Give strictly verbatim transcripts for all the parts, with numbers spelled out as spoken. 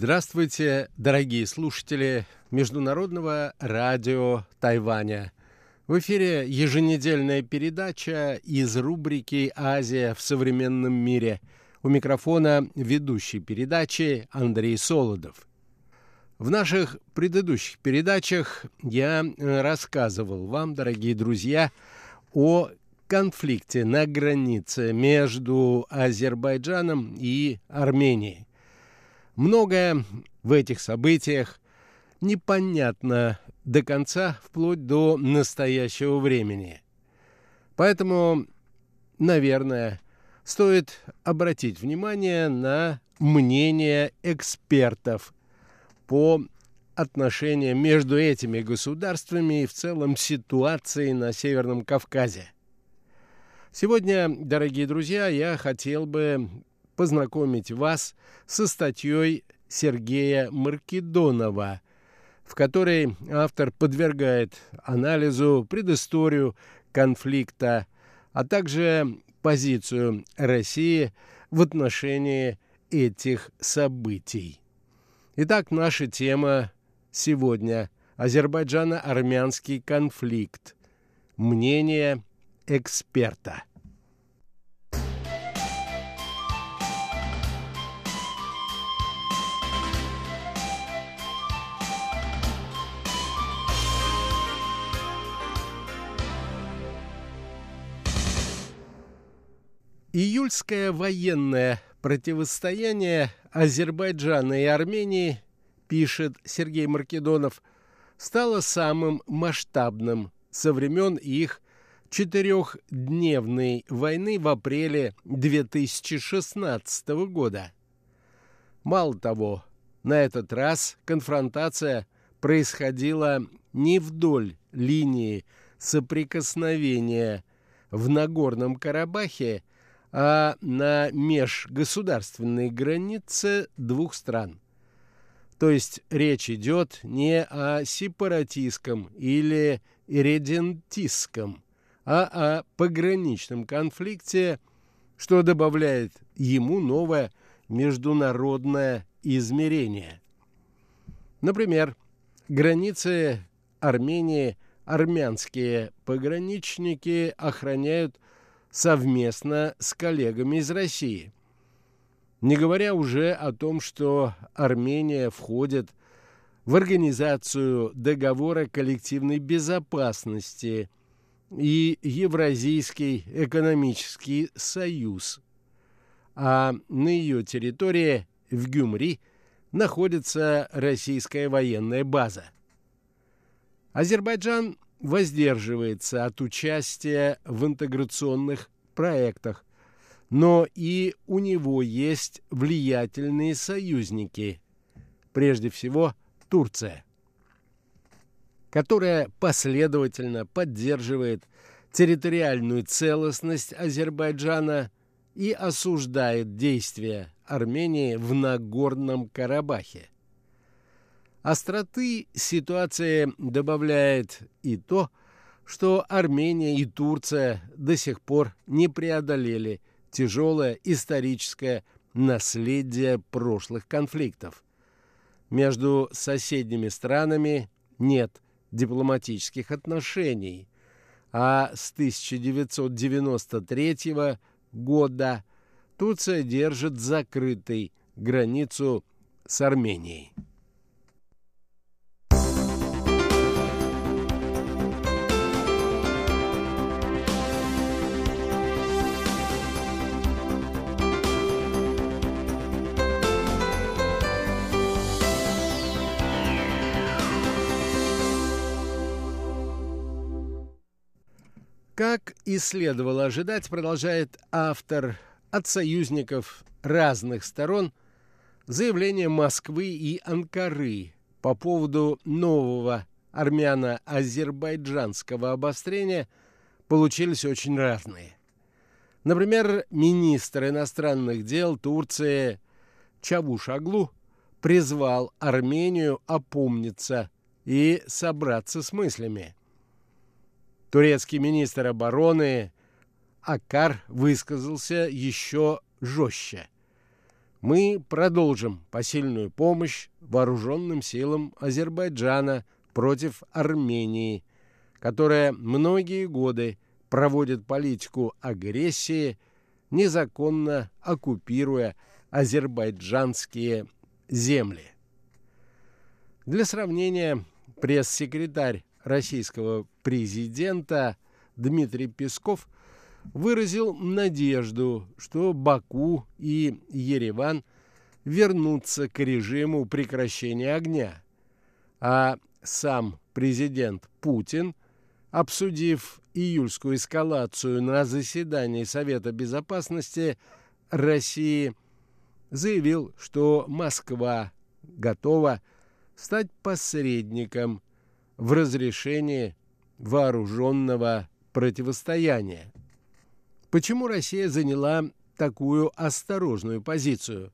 Здравствуйте, дорогие слушатели Международного радио Тайваня. В эфире еженедельная передача из рубрики «Азия в современном мире». У микрофона ведущий передачи Андрей Солодов. В наших предыдущих передачах я рассказывал вам, дорогие друзья, о конфликте на границе между Азербайджаном и Арменией. Многое в этих событиях непонятно до конца, вплоть до настоящего времени. Поэтому, наверное, стоит обратить внимание на мнение экспертов по отношениям между этими государствами и в целом ситуации на Северном Кавказе. Сегодня, дорогие друзья, я хотел бы познакомить вас со статьей Сергея Маркедонова, в которой автор подвергает анализу предысторию конфликта, а также позицию России в отношении этих событий. Итак, наша тема сегодня – Азербайджано-армянский конфликт. Мнение эксперта. Июльское военное противостояние Азербайджана и Армении, пишет Сергей Маркедонов, стало самым масштабным со времен их четырехдневной войны в апреле две тысячи шестнадцатого года. Мало того, на этот раз конфронтация происходила не вдоль линии соприкосновения в Нагорном Карабахе, а на межгосударственной границе двух стран. То есть речь идет не о сепаратистском или ирредентистском, а о пограничном конфликте, что добавляет ему новое международное измерение. Например, границы Армении армянские пограничники охраняют совместно с коллегами из России. Не говоря уже о том, что Армения входит в Организацию договора коллективной безопасности и Евразийский экономический союз. А на ее территории, в Гюмри, находится российская военная база. Азербайджан воздерживается от участия в интеграционных проектах, но и у него есть влиятельные союзники, прежде всего Турция, которая последовательно поддерживает территориальную целостность Азербайджана и осуждает действия Армении в Нагорном Карабахе. Остроты ситуации добавляет и то, что Армения и Турция до сих пор не преодолели тяжелое историческое наследие прошлых конфликтов. Между соседними странами нет дипломатических отношений, а с тысяча девятьсот девяносто третьего года Турция держит закрытой границу с Арменией. Как и следовало ожидать, продолжает автор, от союзников разных сторон заявления Москвы и Анкары по поводу нового армяно-азербайджанского обострения получились очень разные. Например, министр иностранных дел Турции Чавушоглу призвал Армению опомниться и собраться с мыслями. Турецкий министр обороны Акар высказался еще жестче. мы продолжим посильную помощь вооруженным силам Азербайджана против Армении, которая многие годы проводит политику агрессии, незаконно оккупируя азербайджанские земли. Для сравнения, пресс-секретарь российского президента Дмитрий Песков выразил надежду, что Баку и Ереван вернутся к режиму прекращения огня. А сам президент Путин, обсудив июльскую эскалацию на заседании Совета Безопасности России, заявил, что Москва готова стать посредником в разрешении вооруженного противостояния. Почему Россия заняла такую осторожную позицию,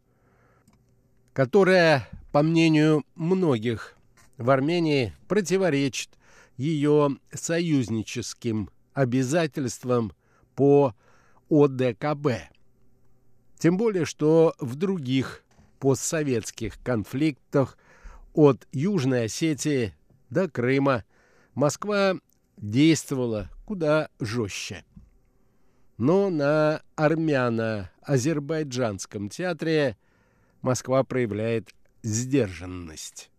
которая, по мнению многих в Армении, противоречит ее союзническим обязательствам по о дэ ка бэ? Тем более, что в других постсоветских конфликтах от Южной Осетии до Крыма Москва действовала куда жестче. Но на армяно-азербайджанском театре Москва проявляет сдержанность.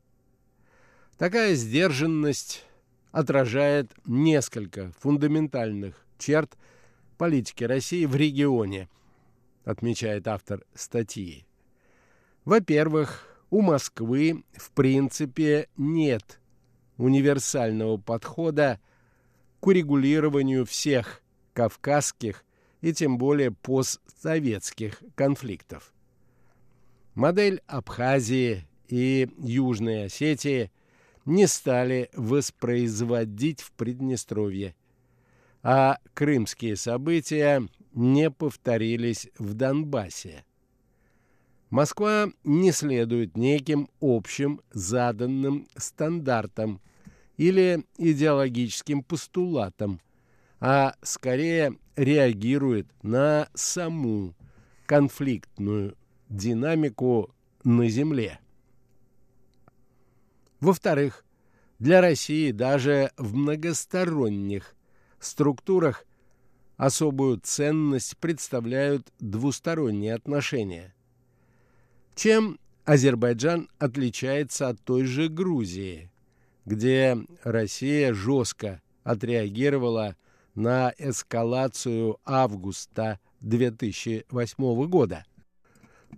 Такая сдержанность отражает несколько фундаментальных черт политики России в регионе, отмечает автор статьи. Во-первых, у Москвы в принципе нет универсального подхода к урегулированию всех кавказских и тем более постсоветских конфликтов. Модель Абхазии и Южной Осетии не стали воспроизводить в Приднестровье, а крымские события не повторились в Донбассе. Москва не следует неким общим заданным стандартам или идеологическим постулатам, а скорее реагирует на саму конфликтную динамику на земле. Во-вторых, для России даже в многосторонних структурах особую ценность представляют двусторонние отношения. Чем Азербайджан отличается от той же Грузии, где Россия жестко отреагировала на эскалацию августа две тысячи восьмого года?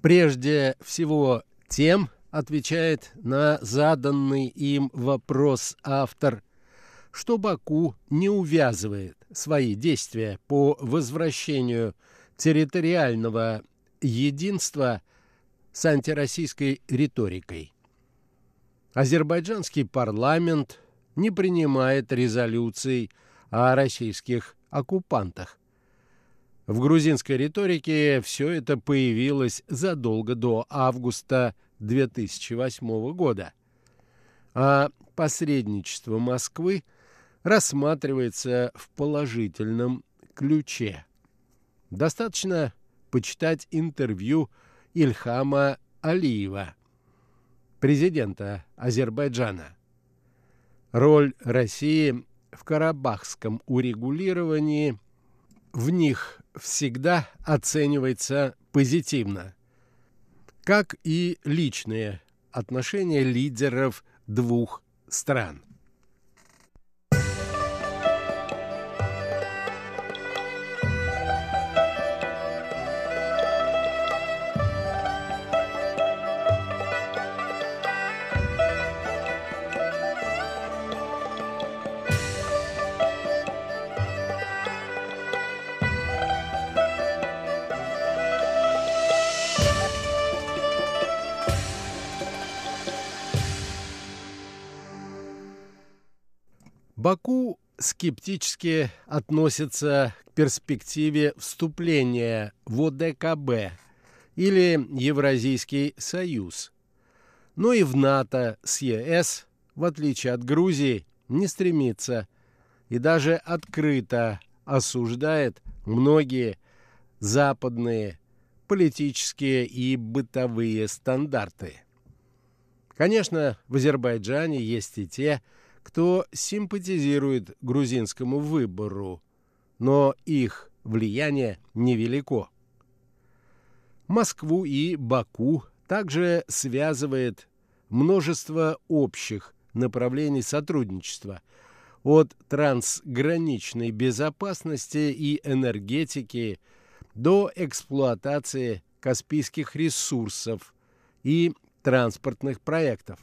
Прежде всего тем, отвечает на заданный им вопрос автор, что Баку не увязывает свои действия по возвращению территориального единства с антироссийской риторикой. Азербайджанский парламент не принимает резолюций о российских оккупантах. В грузинской риторике все это появилось задолго до августа две тысячи восьмого года. А посредничество Москвы рассматривается в положительном ключе. Достаточно почитать интервью Ильхама Алиева, президента Азербайджана. Роль России в карабахском урегулировании в них всегда оценивается позитивно, как и личные отношения лидеров двух стран. Баку скептически относится к перспективе вступления в о дэ ка бэ или Евразийский союз, но и в НАТО с е эс, в отличие от Грузии, не стремится и даже открыто осуждает многие западные политические и бытовые стандарты. Конечно, в Азербайджане есть и те, кто симпатизирует грузинскому выбору, но их влияние невелико. Москву и Баку также связывает множество общих направлений сотрудничества, от трансграничной безопасности и энергетики до эксплуатации каспийских ресурсов и транспортных проектов.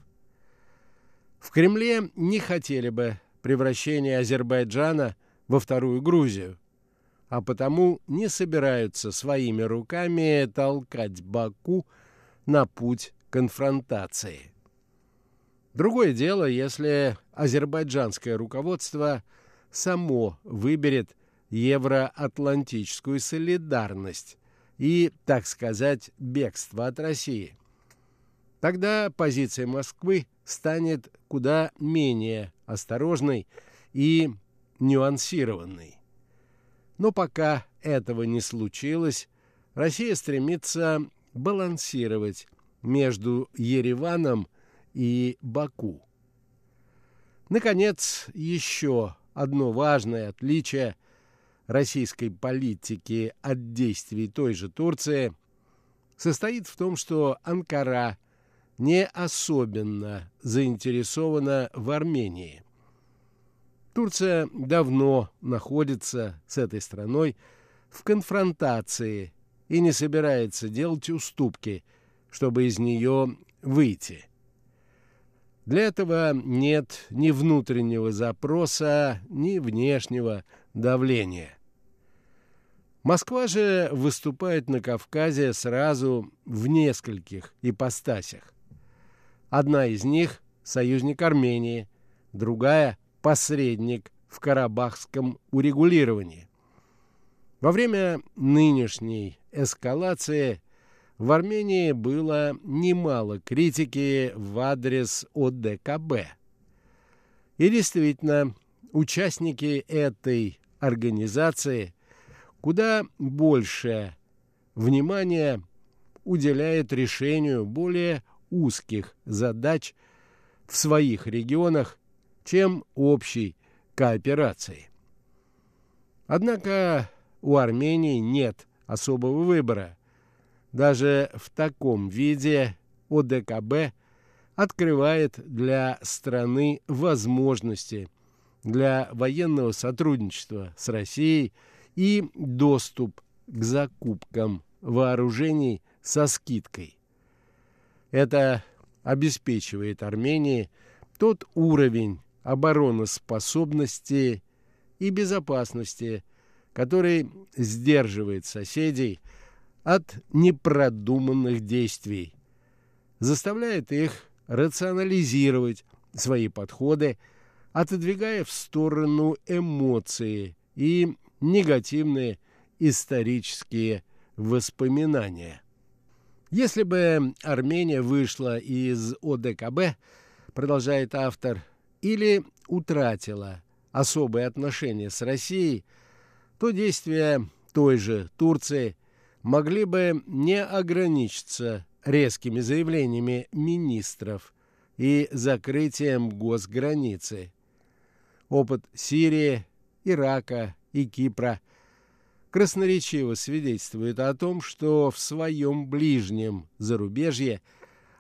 В Кремле не хотели бы превращения Азербайджана во вторую Грузию, а потому не собираются своими руками толкать Баку на путь конфронтации. Другое дело, если азербайджанское руководство само выберет евроатлантическую солидарность и, так сказать, бегство от России. Тогда позиция Москвы станет куда менее осторожной и нюансированной. Но пока этого не случилось, Россия стремится балансировать между Ереваном и Баку. Наконец, еще одно важное отличие российской политики от действий той же Турции состоит в том, что Анкара не особенно заинтересована в Армении. Турция давно находится с этой страной в конфронтации и не собирается делать уступки, чтобы из нее выйти. Для этого нет ни внутреннего запроса, ни внешнего давления. Москва же выступает на Кавказе сразу в нескольких ипостасях. Одна из них – союзник Армении, другая – посредник в карабахском урегулировании. Во время нынешней эскалации в Армении было немало критики в адрес о дэ ка бэ. И действительно, участники этой организации куда больше внимания уделяют решению более узких задач в своих регионах, чем общей кооперации. Однако у Армении нет особого выбора. Даже в таком виде о дэ ка бэ открывает для страны возможности для военного сотрудничества с Россией и доступ к закупкам вооружений со скидкой. Это обеспечивает Армении тот уровень обороноспособности и безопасности, который сдерживает соседей от непродуманных действий, заставляет их рационализировать свои подходы, отодвигая в сторону эмоции и негативные исторические воспоминания. Если бы Армения вышла из о дэ ка бэ, продолжает автор, или утратила особые отношения с Россией, то действия той же Турции могли бы не ограничиться резкими заявлениями министров и закрытием госграницы. Опыт Сирии, Ирака и Кипра красноречиво свидетельствует о том, что в своем ближнем зарубежье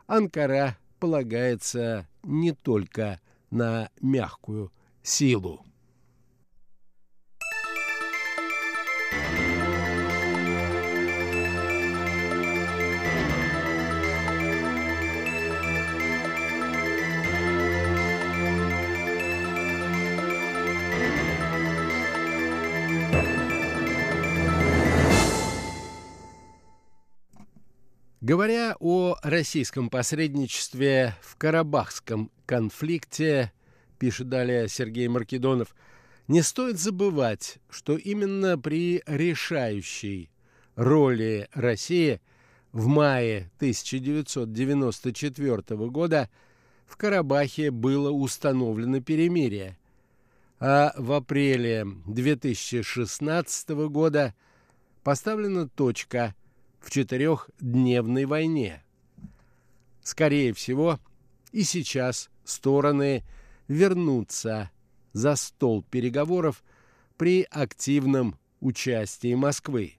Анкара полагается не только на мягкую силу. Говоря о российском посредничестве в карабахском конфликте, пишет далее Сергей Маркедонов, не стоит забывать, что именно при решающей роли России в мае тысяча девятьсот девяносто четвёртого года в Карабахе было установлено перемирие, а в апреле две тысячи шестнадцатого года поставлена точка в четырехдневной войне. Скорее всего, и сейчас стороны вернутся за стол переговоров при активном участии Москвы.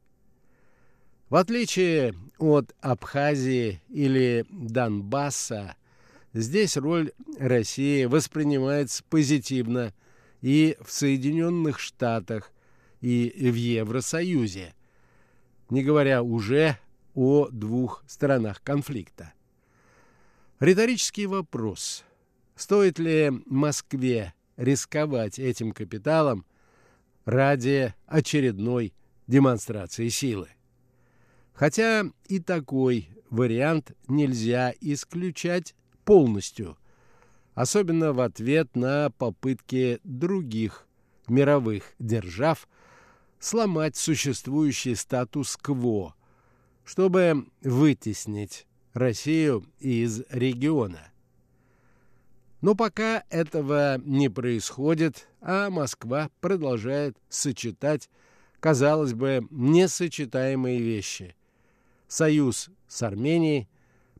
В отличие от Абхазии или Донбасса, здесь роль России воспринимается позитивно и в Соединенных Штатах, и в Евросоюзе, не говоря уже о двух сторонах конфликта. Риторический вопрос: стоит ли Москве рисковать этим капиталом ради очередной демонстрации силы? Хотя и такой вариант нельзя исключать полностью, особенно в ответ на попытки других мировых держав сломать существующий статус-кво, чтобы вытеснить Россию из региона. Но пока этого не происходит, а Москва продолжает сочетать, казалось бы, несочетаемые вещи: союз с Арменией,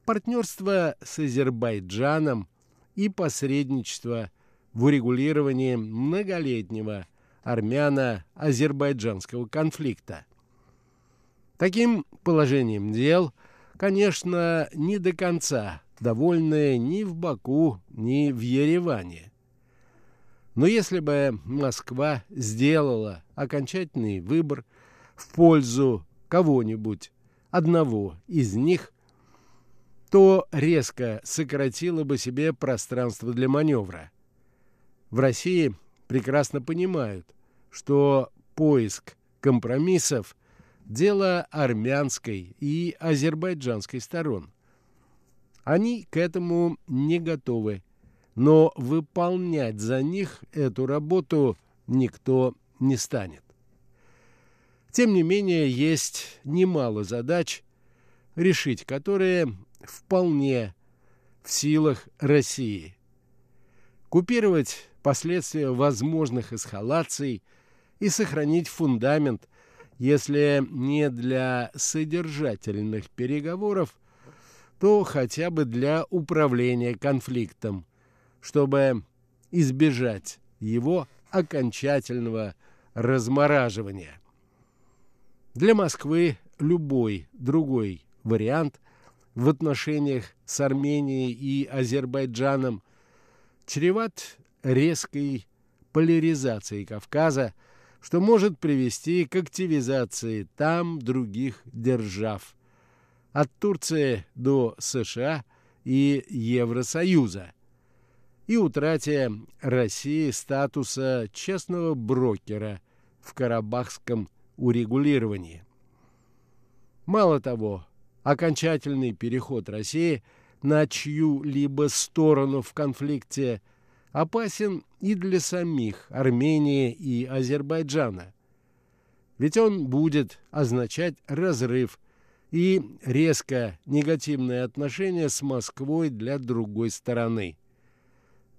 партнерство с Азербайджаном и посредничество в урегулировании многолетнего армяно-азербайджанского конфликта. Таким положением дел, конечно, не до конца довольны ни в Баку, ни в Ереване. Но если бы Москва сделала окончательный выбор в пользу кого-нибудь, одного из них, то резко сократила бы себе пространство для маневра. В России прекрасно понимают, что поиск компромиссов – дело армянской и азербайджанской сторон. Они к этому не готовы, но выполнять за них эту работу никто не станет. Тем не менее, есть немало задач, решить которые вполне в силах России. Купировать последствия возможных эскалаций и сохранить фундамент, если не для содержательных переговоров, то хотя бы для управления конфликтом, чтобы избежать его окончательного размораживания. Для Москвы любой другой вариант в отношениях с Арменией и Азербайджаном чреват резкой поляризацией Кавказа, что может привести к активизации там других держав, от Турции до США и Евросоюза, и утрате России статуса честного брокера в карабахском урегулировании. Мало того, окончательный переход России на чью-либо сторону в конфликте опасен и для самих Армении и Азербайджана, ведь он будет означать разрыв и резко негативное отношение с Москвой для другой стороны.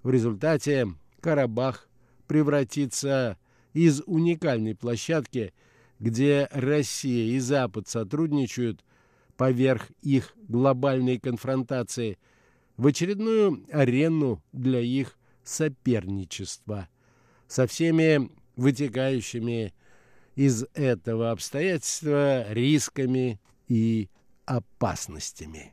В результате Карабах превратится из уникальной площадки, где Россия и Запад сотрудничают поверх их глобальной конфронтации, в очередную арену для их соперничества, со всеми вытекающими из этого обстоятельства рисками и опасностями.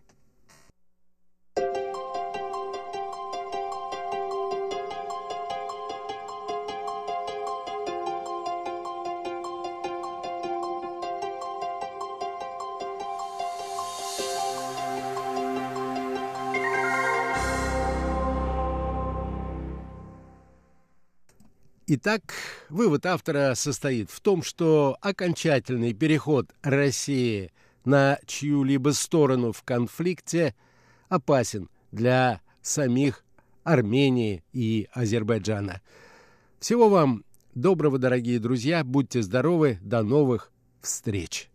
Итак, вывод автора состоит в том, что окончательный переход России на чью-либо сторону в конфликте опасен для самих Армении и Азербайджана. Всего вам доброго, дорогие друзья, будьте здоровы, до новых встреч!